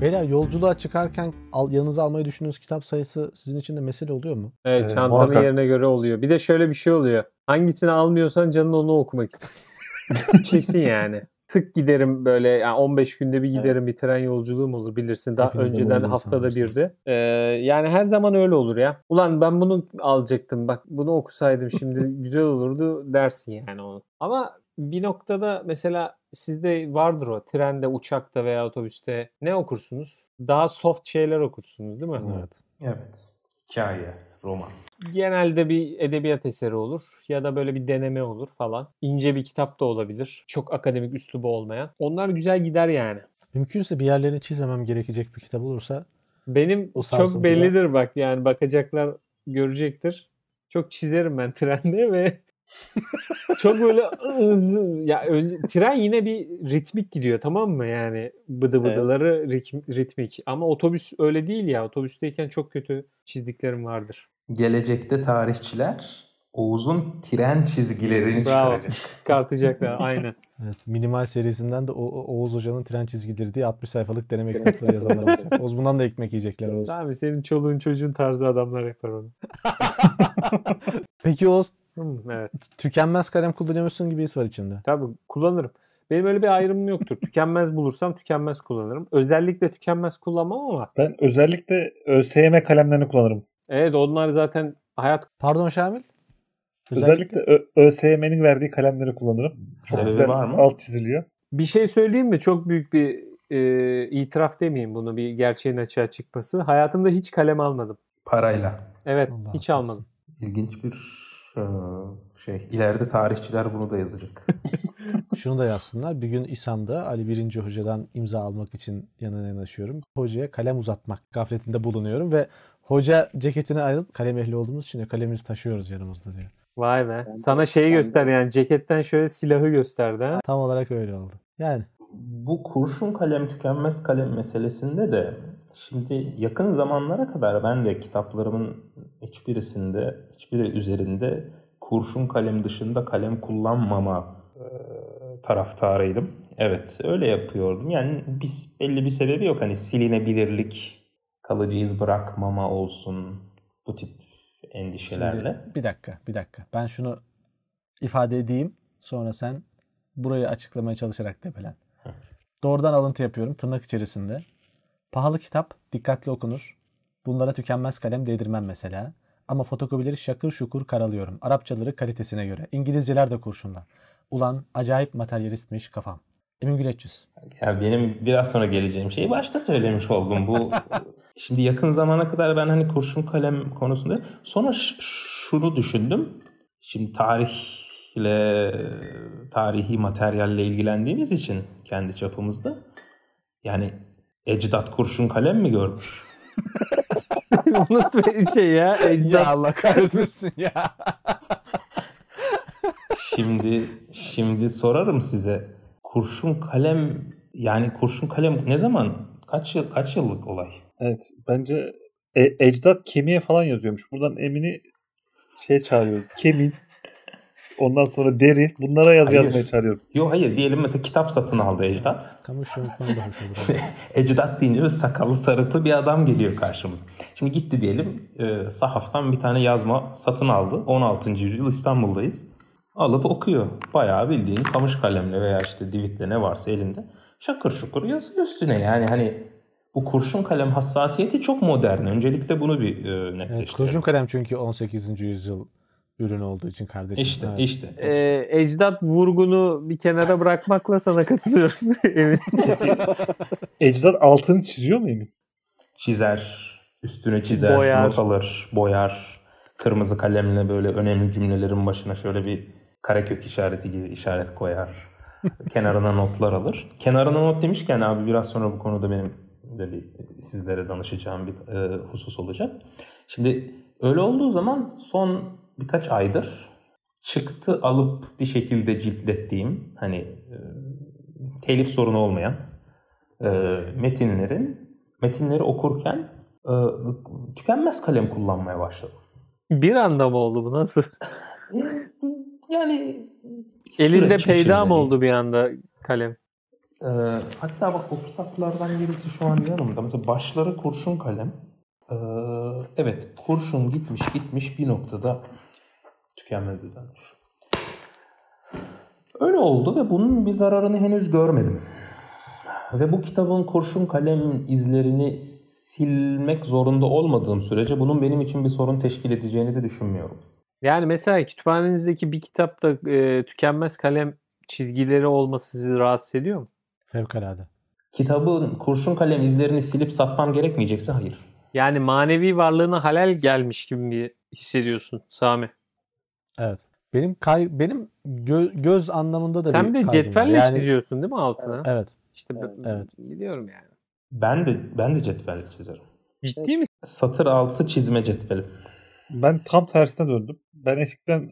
Beyler yolculuğa çıkarken yanınıza almayı düşündüğünüz kitap sayısı sizin için de mesele oluyor mu? Evet, çantanın muhakkak yerine göre oluyor. Bir de şöyle bir şey oluyor. Hangisini almıyorsan canın onu okumak istiyor. Kesin yani. Tık giderim böyle yani 15 günde bir giderim, evet, bir tren yolculuğum olur bilirsin. Daha hepiniz önceden haftada birdi. Yani her zaman öyle olur ya. Ulan ben bunu alacaktım bak bunu okusaydım şimdi güzel olurdu dersin yani onu. Ama bir noktada mesela sizde vardır o trende, uçakta veya otobüste ne okursunuz? Daha soft şeyler okursunuz değil mi? Evet. Evet. Hikaye, roman. Genelde bir edebiyat eseri olur ya da böyle bir deneme olur falan. İnce bir kitap da olabilir. Çok akademik üslubu olmayan. Onlar güzel gider yani. Mümkünse bir yerlerini çizmemem gerekecek bir kitap olursa. Benim çok bellidir bak yani bakacaklar görecektir. Çok çizerim ben trende ve çok böyle ya tren yine bir ritmik gidiyor tamam mı yani bıdı bıdıları ritmik ama otobüs öyle değil ya, otobüsteyken çok kötü çizdiklerim vardır. Gelecekte tarihçiler Oğuz'un tren çizgilerini çıkaracak. Çıkartacaklar aynen. Evet, minimal serisinden de Oğuz Hoca'nın tren çizgileri diye 60 sayfalık deneme kitapları yazanlar olacak. Oğuz bundan da ekmek yiyecekler Oğuz. Abi senin çoluğun çocuğun tarzı adamlar yapar onu. Peki Oğuz, evet, tükenmez kalem kullanıyormuşsun gibi his var içinde. Tabii kullanırım. Benim öyle bir ayrımım yoktur. Tükenmez bulursam tükenmez kullanırım. Özellikle tükenmez kullanmam ama. Ben özellikle ÖSYM kalemlerini kullanırım. Evet onlar zaten hayat... Pardon Şamil? Özellikle ÖSYM'nin verdiği kalemleri kullanırım. Sebebi var mı? Alt çiziliyor. Bir şey söyleyeyim mi? Çok büyük bir itiraf demeyeyim bunu, bir gerçeğin açığa çıkması. Hayatımda hiç kalem almadım. Parayla. Evet Allah hiç almadım. Olsun. İlginç bir şey. İleride tarihçiler bunu da yazacak. Şunu da yazsınlar. Bir gün İSAM'da Ali Birinci Hoca'dan imza almak için yanına yanaşıyorum. Hocaya kalem uzatmak gafletinde bulunuyorum ve hoca ceketini ayrılıp kalem ehli olduğumuz için de kalemimizi taşıyoruz yanımızda diyor. Vay be. Ben sana şeyi göster yani ceketten şöyle silahı gösterdi. Ha? Tam olarak öyle oldu. Yani. Bu kurşun kalem tükenmez kalem meselesinde de şimdi yakın zamanlara kadar ben de kitaplarımın hiçbiri üzerinde kurşun kalem dışında kalem kullanmama taraftarıydım. Evet öyle yapıyordum. Yani belli bir sebebi yok. Hani silinebilirlik, kalıcı iz bırakmama olsun bu tip endişelerle. Şimdi bir dakika. Ben şunu ifade edeyim. Sonra sen burayı açıklamaya çalışarak debelen. Doğrudan alıntı yapıyorum tırnak içerisinde. Pahalı kitap dikkatli okunur. Bunlara tükenmez kalem değdirmem mesela. Ama fotokopileri şakır şukur karalıyorum. Arapçaları kalitesine göre. İngilizceler de kurşunla. Ulan acayip materyalistmiş kafam. Emin Güleççüz. Ya benim biraz sonra geleceğim şeyi başta söylemiş oldum. Bu şimdi yakın zamana kadar ben hani kurşun kalem konusunda. Sonra şunu düşündüm. Şimdi tarihi materyalle ilgilendiğimiz için kendi çapımızda. Yani ecdat kurşun kalem mi görmüş? Nasıl bir şey ya? Ecdat. Ya Allah kahretsin ya. Şimdi sorarım size. Kurşun kalem ne zaman? Kaç yıllık olay? Evet. Bence ecdat kemiğe falan yazıyormuş. Buradan Emin'i çağırıyor. Kemin. Ondan sonra deri. Bunlara yazmaya çağırıyorum. Yok hayır. Diyelim mesela kitap satın aldı ecdat. Ecdat deyince sakallı sarıklı bir adam geliyor karşımıza. Şimdi gitti diyelim sahaftan bir tane yazma satın aldı. 16. yüzyıl İstanbul'dayız. Alıp okuyor. Bayağı bildiğin kamış kalemle veya işte divitle ne varsa elinde. Şakır şukur yazıyor üstüne. Yani hani bu kurşun kalem hassasiyeti çok modern. Öncelikle bunu bir netleştirelim. Evet, kurşun kalem çünkü 18. yüzyıl ürün olduğu için kardeşim. İşte. Ecdat vurgunu bir kenara bırakmakla sana katılıyorum. Ecdat altını çiziyor mu Emin? Çizer. Üstüne çizer. Not alır. Boyar. Kırmızı kalemle böyle önemli cümlelerin başına şöyle bir karekök işareti gibi işaret koyar. Kenarına notlar alır. Kenarına not demişken abi biraz sonra bu konuda benim de bir sizlere danışacağım bir husus olacak. Şimdi öyle olduğu zaman son birkaç aydır çıktı alıp bir şekilde ciltlettiğim hani telif sorunu olmayan metinleri okurken tükenmez kalem kullanmaya başladım. Bir anda mı oldu bu nasıl? Yani elinde peyda mı oldu bir anda kalem? Hatta bak o kitaplardan birisi şu an yanımda. Mesela başları kurşun kalem. Evet, kurşun gitmiş bir noktada tükenmez bir dönmüş. Öyle oldu ve bunun bir zararını henüz görmedim. Ve bu kitabın kurşun kalem izlerini silmek zorunda olmadığım sürece bunun benim için bir sorun teşkil edeceğini de düşünmüyorum. Yani mesela kütüphanenizdeki bir kitapta tükenmez kalem çizgileri olması sizi rahatsız ediyor mu? Fevkalade. Kitabın kurşun kalem izlerini silip satmam gerekmeyecekse hayır. Yani manevi varlığına halel gelmiş gibi hissediyorsun Sami. Evet. Benim göz anlamında da sen bir kaygım. Sen de cetvelle yani... çiziyorsun değil mi altına? Evet. İşte evet. Biliyorum yani. Ben de cetvelle çizerim. Ciddi mi? Satır altı çizme cetveli. Ben tam tersine döndüm. Ben eskiden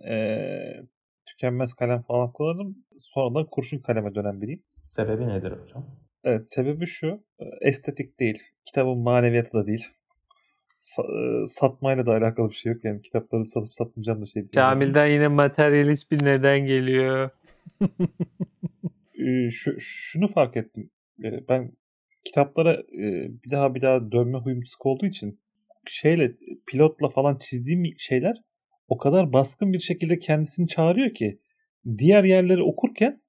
tükenmez kalem falan kullandım. Sonradan kurşun kaleme dönen biriyim. Sebebi nedir hocam? Evet, sebebi şu. Estetik değil. Kitabın maneviyatı da değil. Satmayla da alakalı bir şey yok. Yani kitapları satıp satmayacağım da şey değil. Şamil'den yine materyalist bir neden geliyor. Şunu fark ettim. Ben kitaplara bir daha dönme huyum sık olduğu için pilotla falan çizdiğim şeyler o kadar baskın bir şekilde kendisini çağırıyor ki diğer yerleri okurken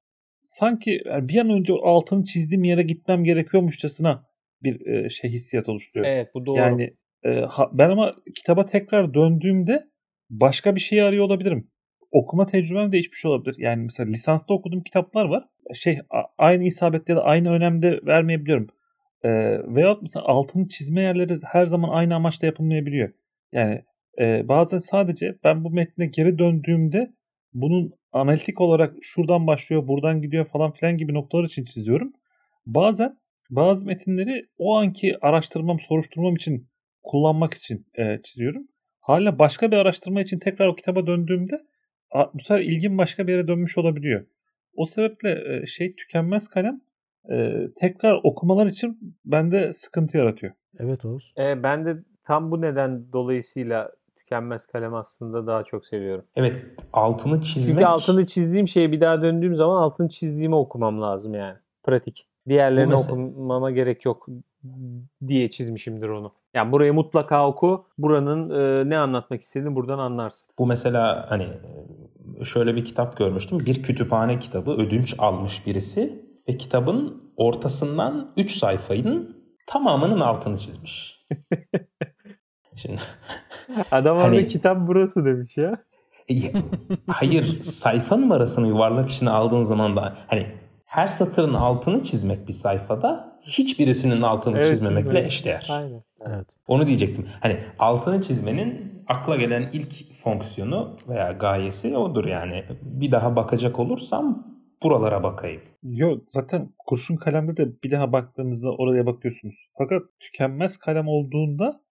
sanki bir an önce altını çizdiğim yere gitmem gerekiyormuşçasına bir hissiyat oluşturuyor. Evet, bu doğru. Yani ben ama kitaba tekrar döndüğümde başka bir şey arıyor olabilirim. Okuma tecrübem değişmiş olabilir. Yani mesela lisansta okuduğum kitaplar var. Aynı isabette ya da aynı önemde vermeyebiliyorum. Veyahut mesela altını çizme yerleri her zaman aynı amaçla yapılmayabiliyor. Yani bazen sadece ben bu metne geri döndüğümde bunun analitik olarak şuradan başlıyor, buradan gidiyor falan filan gibi noktalar için çiziyorum. Bazen bazı metinleri o anki araştırmam, soruşturmam için kullanmak için çiziyorum. Hala başka bir araştırma için tekrar o kitaba döndüğümde bu sefer ilgim başka bir yere dönmüş olabiliyor. O sebeple tükenmez kalem tekrar okumalar için bende sıkıntı yaratıyor. Evet Oğuz. Ben de tam bu neden dolayısıyla tükenmez kalem aslında daha çok seviyorum. Evet, altını çizmek. Çünkü altını çizdiğim şeye bir daha döndüğüm zaman altını çizdiğimi okumam lazım yani. Pratik. Diğerlerini okumama gerek yok diye çizmişimdir onu. Yani burayı mutlaka oku. Buranın ne anlatmak istediğini buradan anlarsın. Bu mesela hani şöyle bir kitap görmüştüm. Bir kütüphane kitabı ödünç almış birisi ve kitabın ortasından 3 sayfanın tamamının altını çizmiş. Şimdi adam abi hani, kitap burası demiş ya. Hayır, sayfa numarasını yuvarlak içine aldığın zaman da hani her satırın altını çizmek bir sayfada hiçbirisinin altını çizmemekle eşdeğer. Aynen. Evet. Onu diyecektim. Hani altını çizmenin akla gelen ilk fonksiyonu veya gayesi odur yani. Bir daha bakacak olursam buralara bakayım. Yok, zaten kurşun kalemde de bir daha baktığınızda oraya bakıyorsunuz. Fakat tükenmez kalem olduğunda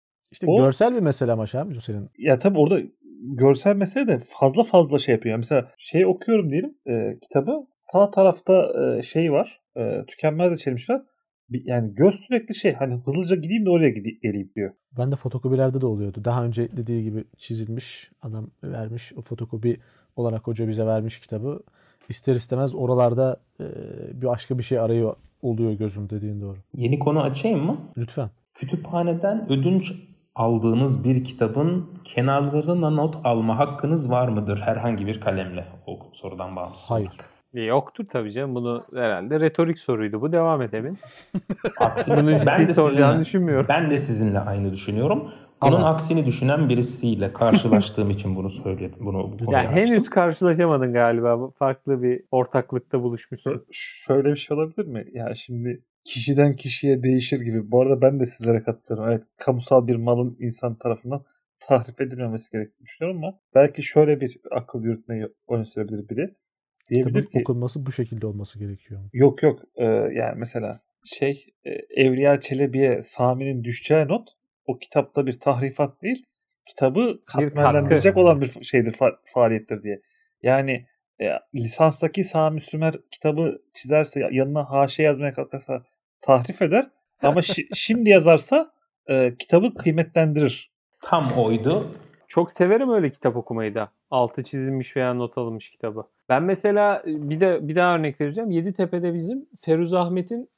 görsel bir mesele ama Şamil senin. Ya tabii orada görsel mesele de fazla yapıyor. Yani mesela okuyorum diyelim kitabı. Sağ tarafta var. Tükenmez de çelmiş var. Yani göz sürekli hani hızlıca gideyim de oraya geleyim diyor. Ben de fotokopilerde de oluyordu. Daha önce dediği gibi çizilmiş. Adam vermiş. O fotokopi olarak hoca bize vermiş kitabı. İster istemez oralarda bir başka bir şey arıyor oluyor gözüm dediğin doğru. Yeni konu açayım mı? Lütfen. Kütüphaneden ödünç aldığınız bir kitabın kenarlarına not alma hakkınız var mıdır herhangi bir kalemle? O sorudan bağımsız. Hayır. Yoktur tabii canım. Bunu herhalde retorik soruydu. Bu devam edelim. Aksini düşünmüyorum. Ben de sizinle aynı düşünüyorum. Bunun aksini düşünen birisiyle karşılaştığım için bunu söyledim. Yani henüz karşılaşamadın galiba. Farklı bir ortaklıkta buluşmuşsun. Şöyle bir şey olabilir mi? Ya şimdi kişiden kişiye değişir gibi. Bu arada ben de sizlere katılıyorum. Evet, kamusal bir malın insan tarafından tahrip edilmemesi gerektiğini düşünüyorum ama belki şöyle bir akıl yürütmeyi önerebilir biri. Diyebilir ki okunması bu şekilde olması gerekiyor. Yok. Yani mesela Evliya Çelebi'ye Sami'nin düşeceği not o kitapta bir tahrifat değil, kitabı katmerlendirecek olan bir faaliyettir diye. Yani lisanstaki Sami Sümer kitabı çizerse, yanına haşiye yazmaya kalkarsa tahrif eder ama şimdi yazarsa kitabı kıymetlendirir. Tam oydu. Çok severim öyle kitap okumayı da. Altı çizilmiş veya not alınmış kitabı. Ben mesela bir daha örnek vereceğim. Yeditepe'de bizim Feruz Ahmet'in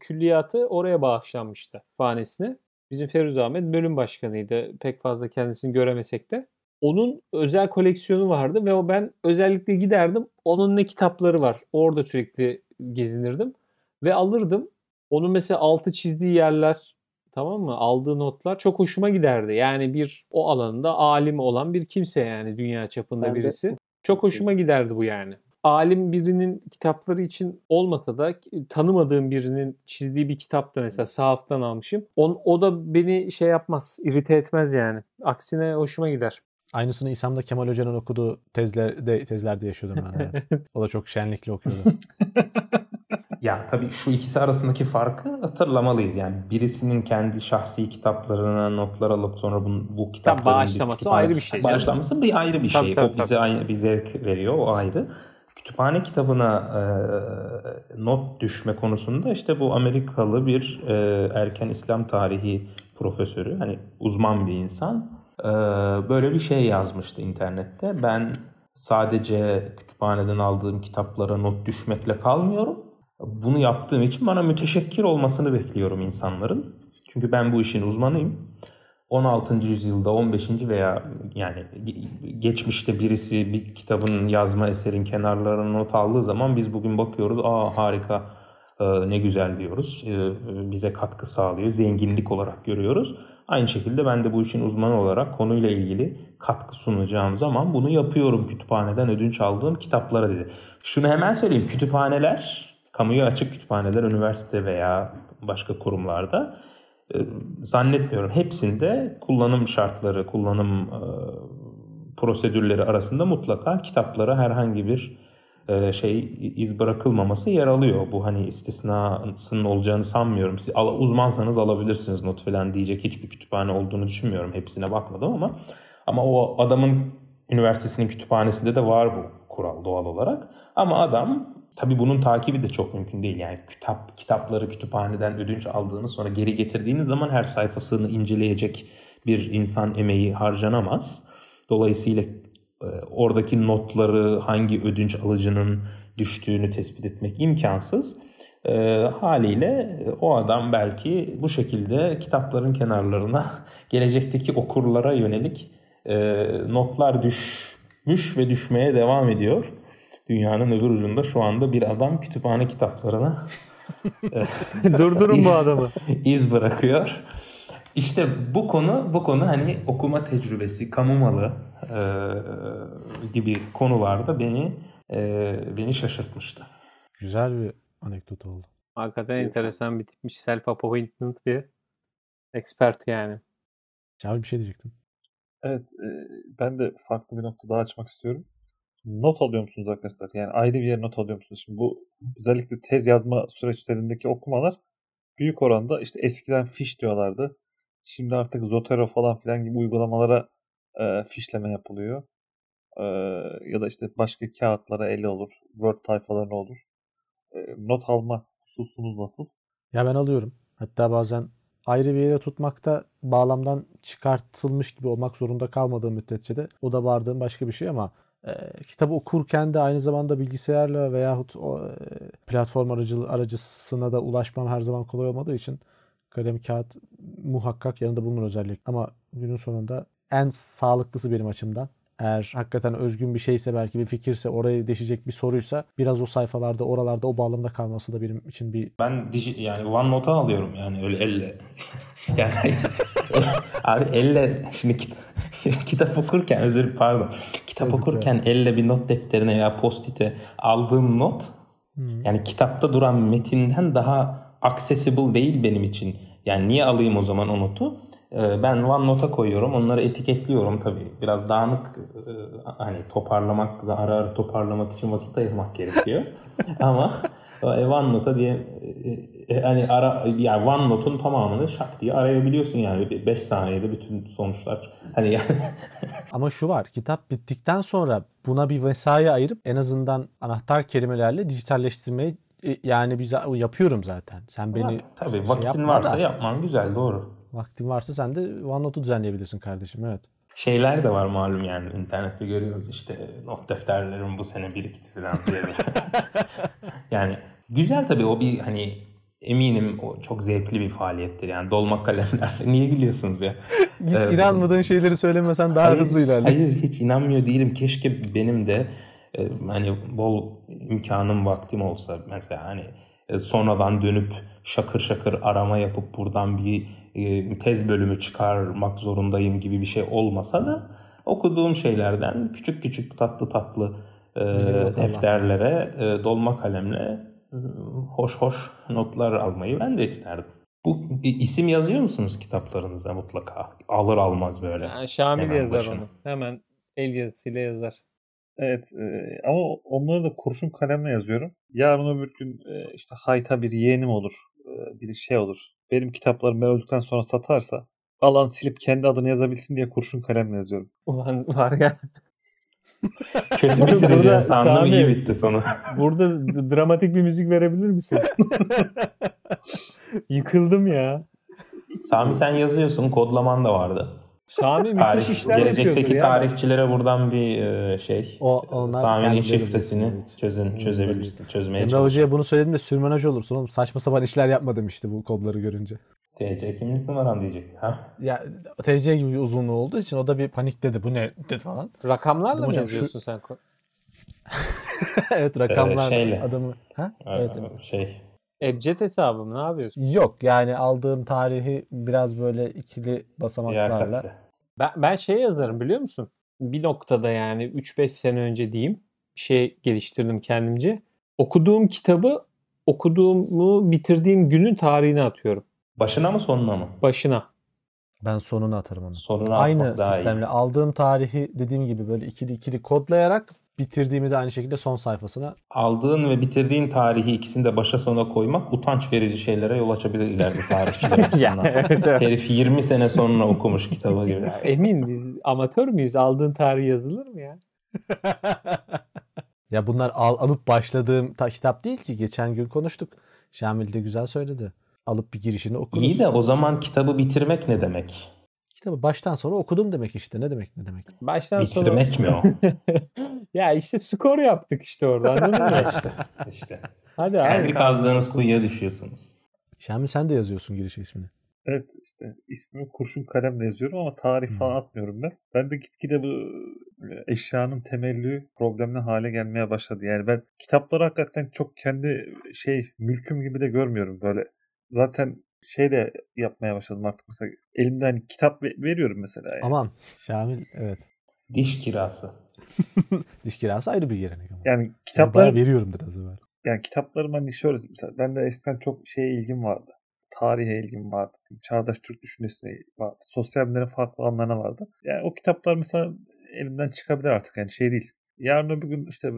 külliyatı oraya bağışlanmıştı, kütüphanesine. Bizim Feruz Ahmet bölüm başkanıydı. Pek fazla kendisini göremesek de. Onun özel koleksiyonu vardı ve ben özellikle giderdim. Onun ne kitapları var? Orada sürekli gezinirdim ve alırdım. Onun mesela altı çizdiği yerler, tamam mı? Aldığı notlar çok hoşuma giderdi. Yani bir o alanında alim olan bir kimse, yani dünya çapında ben birisi. De. Çok hoşuma giderdi bu yani. Alim birinin kitapları için olmasa da tanımadığım birinin çizdiği bir kitap da mesela sahaftan almışım. O da beni şey yapmaz, irite etmez yani. Aksine hoşuma gider. Aynısını İSAM'da Kemal Hoca'nın okuduğu tezlerde yaşıyordum ben. Evet. O da çok şenlikle okuyordu. Ya tabii şu ikisi arasındaki farkı hatırlamalıyız. Yani birisinin kendi şahsi kitaplarına notlar alıp sonra bu kitapların bağışlaması ayrı bir şey. Bağışlaması bir ayrı bir şey. Tabii. O bize aynı bir zevk veriyor, o ayrı. Kütüphane kitabına not düşme konusunda işte bu Amerikalı bir erken İslam tarihi profesörü, hani uzman bir insan, böyle bir şey yazmıştı internette. Ben sadece kütüphaneden aldığım kitaplara not düşmekle kalmıyorum. Bunu yaptığım için bana müteşekkir olmasını bekliyorum insanların. Çünkü ben bu işin uzmanıyım. 16. yüzyılda 15. veya yani geçmişte birisi bir kitabın, yazma eserin kenarlarına not aldığı zaman biz bugün bakıyoruz, aa harika, ne güzel diyoruz, bize katkı sağlıyor, zenginlik olarak görüyoruz. Aynı şekilde ben de bu işin uzmanı olarak konuyla ilgili katkı sunacağım zaman bunu yapıyorum, kütüphaneden ödünç aldığım kitaplara dedi. Şunu hemen söyleyeyim, kütüphaneler, kamuya açık kütüphaneler, üniversite veya başka kurumlarda zannetmiyorum. Hepsinde kullanım şartları, kullanım prosedürleri arasında mutlaka kitaplara herhangi bir iz bırakılmaması yer alıyor. Bu hani istisnasının olacağını sanmıyorum. Siz uzmansanız alabilirsiniz not falan diyecek hiçbir kütüphane olduğunu düşünmüyorum. Hepsine bakmadım ama o adamın üniversitesinin kütüphanesinde de var bu kural doğal olarak. Ama adam tabii bunun takibi de çok mümkün değil. Yani kitapları kütüphaneden ödünç aldığınız sonra geri getirdiğiniz zaman her sayfasını inceleyecek bir insan emeği harcanamaz. Dolayısıyla oradaki notları hangi ödünç alıcının düştüğünü tespit etmek imkansız. Haliyle o adam belki bu şekilde kitapların kenarlarına gelecekteki okurlara yönelik notlar düşmüş ve düşmeye devam ediyor. Dünyanın öbür ucunda şu anda bir adam kütüphane kitaplarına durdurun bu adamı. İz bırakıyor. İşte bu konu hani okuma tecrübesi, kamu malı gibi konularda beni şaşırtmıştı. Güzel bir anekdot oldu. Hakikaten enteresan bir tipmiş. Self-appointed bir expert yani. Şamil bir şey diyecektim. Evet. Ben de farklı bir nokta daha açmak istiyorum. Not alıyor musunuz arkadaşlar? Yani ayrı bir yere not alıyor musunuz? Şimdi bu özellikle tez yazma süreçlerindeki okumalar büyük oranda işte eskiden fiş diyorlardı. Şimdi artık Zotero falan filan gibi uygulamalara fişleme yapılıyor. Ya da işte başka kağıtlara elle olur. Word tayfalarına olur. Not alma hususunuz nasıl? Ya ben alıyorum. Hatta bazen ayrı bir yere tutmakta bağlamdan çıkartılmış gibi olmak zorunda kalmadığım müddetçe de o da vardığım başka bir şey ama kitabı okurken de aynı zamanda bilgisayarla veyahut o platform aracısına da ulaşmam her zaman kolay olmadığı için kalem, kağıt muhakkak yanında bulunur özellikle. Ama günün sonunda en sağlıklısı benim açımdan. Eğer hakikaten özgün bir şeyse, belki bir fikirse, oraya değişecek bir soruysa biraz o sayfalarda, oralarda o bağlamda kalması da benim için bir... Ben yani OneNote'a alıyorum yani öyle elle. Yani abi elle şimdi kitap okurken elle bir not defterine veya post-it'e aldığım not yani kitapta duran metinden daha accessible değil benim için. Yani niye alayım o zaman o notu? Ben OneNote'a koyuyorum. Onları etiketliyorum tabii. Biraz dağınık, hani toparlamak, ara ara toparlamak için vakit ayırmak gerekiyor. Ama OneNote'a diye hani yani OneNote'un tamamını şak diye arayabiliyorsun yani 5 saniyede bütün sonuçlar. Hani yani ama şu var. Kitap bittikten sonra buna bir mesai ayırıp en azından anahtar kelimelerle dijitalleştirmeyi yani biz yapıyorum zaten. Sen beni tabii vaktin varsa yapman güzel, doğru. Vaktin varsa sen de OneNote'u düzenleyebilirsin kardeşim, evet. Şeyler de var malum yani, internette görüyoruz işte not defterlerim bu sene birikti falan diye. Yani güzel tabii, o bir hani eminim o çok zevkli bir faaliyettir yani, dolma kalemlerle. Niye gülüyorsunuz ya? Hiç inanmadığın şeyleri söylemesen daha hızlı ilerlersin. Hayır, hiç inanmıyor değilim. Keşke benim de hani bol imkanım, vaktim olsa mesela, hani sonradan dönüp şakır şakır arama yapıp buradan bir tez bölümü çıkarmak zorundayım gibi bir şey olmasa da okuduğum şeylerden küçük küçük tatlı tatlı defterlere dolma kalemle hoş hoş notlar almayı ben de isterdim. Bu isim yazıyor musunuz kitaplarınıza mutlaka? Alır almaz böyle. Yani Şamil yazar başına. Onu. Hemen el yazısıyla yazar. Evet ama onları da kurşun kalemle yazıyorum. Yarın öbür gün işte hayta bir yeğenim olur, bir şey olur. Benim kitaplarım ben öldükten sonra satarsa alan silip kendi adını yazabilsin diye kurşun kalemle yazıyorum. Ulan var ya. Kötü bitireceğim sandım, iyi bitti sonu. Burada dramatik bir müzik verebilir misin? Yıkıldım ya. Sami sen yazıyorsun, kodlaman da vardı. Sami müthiş işler yapıyordur ya. Gelecekteki tarihçilere buradan bir şey, Sami'nin şifresini çözebilirsin. Çözmeye Emre Hoca'ya bunu söyledim de sürmenaj olursun oğlum. Saçma sapan işler yapmadım işte bu kodları görünce. TC kimlik numaram diyecek. Ha? Ya TC gibi bir uzunluğu olduğu için o da bir panik dedi. Bu ne dedi falan. Rakamlarla mı yazıyorsun sen kod? Evet, rakamlarla adamı. Ha? Evet. Şey. Ebced hesabı mı? Ne yapıyorsun? Yok yani aldığım tarihi biraz böyle ikili basamaklarla. Ben şey yazarım biliyor musun? Bir noktada yani 3-5 sene önce diyeyim bir şey geliştirdim kendimce. Okuduğum kitabı okuduğumu bitirdiğim günün tarihini atıyorum. Başına mı sonuna mı? Başına. Ben sonuna atarım onu. Sonuna aynı sistemle iyi. Aldığım tarihi dediğim gibi böyle ikili ikili kodlayarak bitirdiğimi de aynı şekilde son sayfasına. Aldığın ve bitirdiğin tarihi ikisini de başa sona koymak utanç verici şeylere yol açabilir ileride tarihçiler açısından. Herif 20 sene sonra okumuş kitabı gibi. Emin biz amatör müyüz? Aldığın tarih yazılır mı ya? Ya bunlar alıp başladığım kitap değil ki. Geçen gün konuştuk. Şamil de güzel söyledi. Alıp bir girişini okuruz. İyi de o zaman kitabı bitirmek ne demek? Kitabı baştan sonra okudum demek işte. Ne demek? Baştan bitirmek sonra... mi o? Ya işte skor yaptık işte orada. Anladın mı? İşte. Hadi her bir kazdığınız kuyuya düşüyorsunuz. Şamil sen de yazıyorsun giriş ismini. Evet işte ismimi kurşun kalemle yazıyorum ama tarih falan atmıyorum ben. Ben de gitgide bu eşyanın temellü problemli hale gelmeye başladı. Yani ben kitapları hakikaten çok kendi mülküm gibi de görmüyorum böyle. Zaten de yapmaya başladım artık mesela. Elimden hani kitap veriyorum mesela. Yani. Aman Şamil evet. Diş kirası. Diş kirası ayrı bir gelenek ama. Yani kitapları veriyorum biraz evvel. Yani kitaplarım hani şöyle mesela. Ben de eskiden çok ilgim vardı. Tarihe ilgim vardı. Çağdaş Türk düşüncesine vardı. Sosyal bilimlerin farklı alanlarına vardı. Yani o kitaplar mesela elimden çıkabilir artık. Yani değil. Yarın öbür gün işte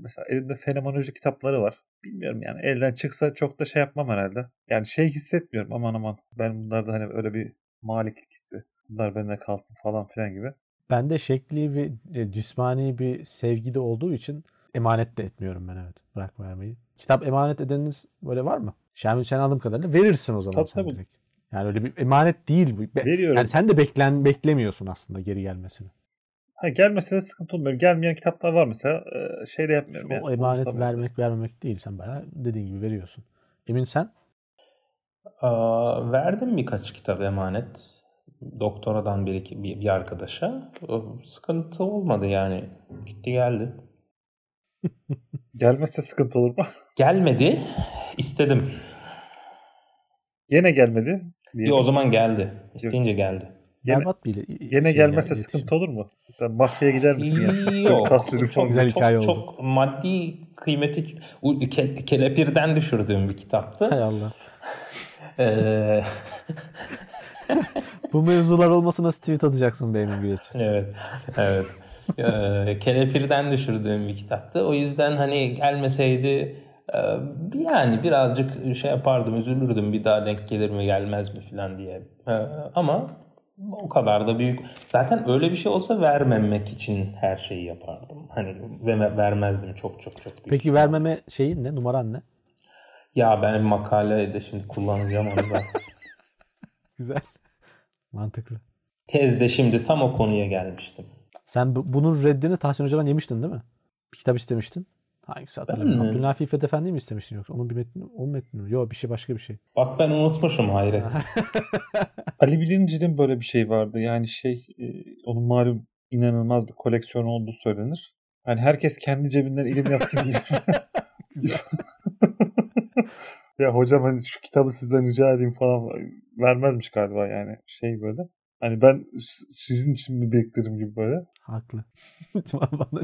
mesela elimde fenomenoloji kitapları var. Bilmiyorum yani elden çıksa çok da yapmam herhalde. Yani hissetmiyorum aman ben bunlarda hani öyle bir maliklik hissi. Bunlar bende kalsın falan filan gibi. Ben de şekli ve cismani bir sevgide olduğu için emanet de etmiyorum ben evet. Bırakma vermeyi. Kitap emanet edeniniz böyle var mı? Şamil sen aldığım kadarıyla verirsin o zaman sen direkt. Yani öyle bir emanet değil bu. Veriyorum. Yani sen de beklemiyorsun aslında geri gelmesini. Ha, gelmese de sıkıntı olmuyor. Gelmeyen kitaplar var mesela. De yapmıyorum. O emanet vermemek değil. Sen bayağı dediğin gibi veriyorsun. Emin sen? Verdim birkaç kitap emanet. Doktoradan bir arkadaşa. Sıkıntı olmadı yani. Gitti geldi. Gelmezse sıkıntı olur mu? Gelmedi. İstedim. Gene gelmedi. Yok o zaman geldi. İsteyince geldi. Gene gelmezse sıkıntı olur mu? Mesela mafyaya gider misin? Yani? Yok. Çok güzel hikaye oldu. Çok maddi kıymeti kelepirden düşürdüğüm bir kitaptı. Hay Allah. Bu mevzular olmasa nasıl tweet atacaksın benim biletçisi? Evet. Kelepirden düşürdüğüm bir kitaptı. O yüzden hani gelmeseydi yani birazcık yapardım, üzülürdüm. Bir daha denk gelir mi gelmez mi falan diye. Ama o kadar da büyük. Zaten öyle bir şey olsa vermemek için her şeyi yapardım. Hani vermezdim çok büyük. Peki vermeme şeyin ne? Numaran ne? Ya ben makale de şimdi kullanacağım onu ben. Güzel. Mantıklı. Tezde şimdi tam o konuya gelmiştim. Sen bunun reddini Tahsin Hoca'dan yemiştin değil mi? Bir kitap istemiştin. Hangisi hatırlamıyorum. Abdülnafi İffet Efendi'yi mi istemiştin yoksa? Onun bir metni, o metni mi? Yok, bir şey, başka bir şey. Bak ben unutmuşum, hayret. Ali Bilinci'nin böyle bir şey vardı. Yani onun malum inanılmaz bir koleksiyon olduğu söylenir. Yani herkes kendi cebinden ilim yapsın gibi. Ya hocam hani şu kitabı sizden rica edeyim falan vermezmiş galiba yani. Böyle. Hani ben sizin için mi beklerim gibi böyle. Haklı.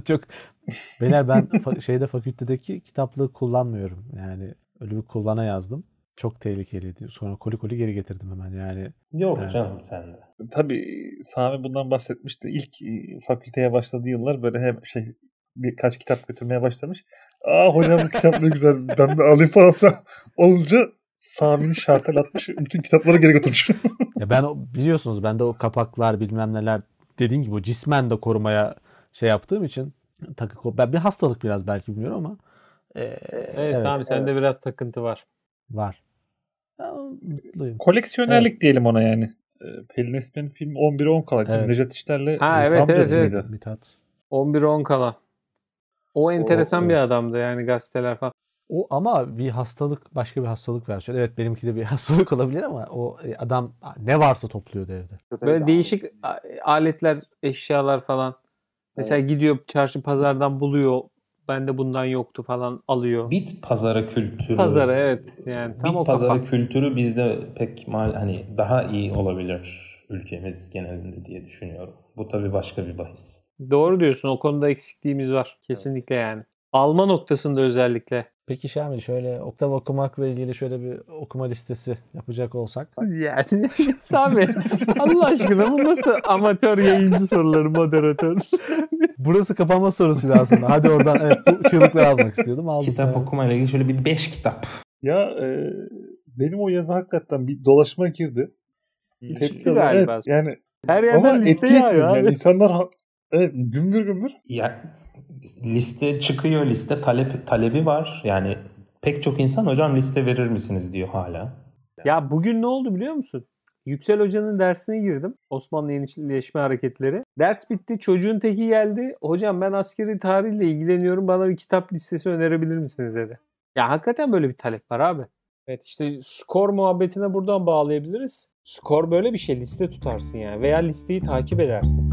Çok beyler ben fakültedeki kitaplığı kullanmıyorum. Yani öyle bir kullana yazdım. Çok tehlikeliydi. Sonra koli geri getirdim hemen yani. Yok evet. Canım sende. Tabii Sami bundan bahsetmişti. İlk fakülteye başladığı yıllar böyle hem birkaç kitap götürmeye başlamış. Aa hocam bu kitap ne güzel. Ben bir alayım falan olunca Sami'nin şartel atmış. Bütün kitapları geri götürmüş. Ya ben biliyorsunuz bende o kapaklar bilmem neler dediğim gibi o cismen de korumaya yaptığım için takı ben bir hastalık biraz belki bilmiyorum ama evet Sami sende biraz takıntı var. Var. Koleksiyonerlik diyelim ona yani. Pelin Esmer'in film 11'e 10 kala. Evet. Necdet İşler'le evet. Mithat. 11'e 10 kala. O enteresan bir adamdı yani gazeteler falan. O ama bir hastalık, başka bir hastalık versiyonu. Evet benimki de bir hastalık olabilir ama o adam ne varsa topluyordu evde. Böyle değişik aletler, eşyalar falan. Mesela gidiyor çarşı pazardan buluyor. Bende bundan yoktu falan alıyor. Bit pazarı kültürü. Pazarı evet. Yani tam bit pazarı kültürü bizde pek daha iyi olabilir ülkemiz genelinde diye düşünüyorum. Bu tabii başka bir bahis. Doğru diyorsun. O konuda eksikliğimiz var. Kesinlikle yani. Alma noktasında özellikle. Peki Şamil şöyle oktav okumakla ilgili şöyle bir okuma listesi yapacak olsak. Yani Sami Allah aşkına bu nasıl amatör yayıncı soruları moderatör. Burası kapanma sorusuydu aslında. Hadi oradan evet bu çığlıkları almak istiyordum. Aldım. Kitap okumayla ilgili şöyle bir 5 kitap. Ya benim o yazı hakikaten bir dolaşma girdi. Tepki galiba. Evet, yani her yerden etki etmiyor. Yani insanlar evet gümbür gümbür. Ya liste çıkıyor talebi var. Yani pek çok insan hocam liste verir misiniz diyor hala. Ya bugün ne oldu biliyor musun? Yüksel Hoca'nın dersine girdim. Osmanlı Yenileşme Hareketleri. Ders bitti. Çocuğun teki geldi. Hocam ben askeri tarihle ilgileniyorum. Bana bir kitap listesi önerebilir misiniz dedi. Ya hakikaten böyle bir talep var abi. Evet skor muhabbetine buradan bağlayabiliriz. Skor böyle bir şey. Liste tutarsın yani. Veya listeyi takip edersin.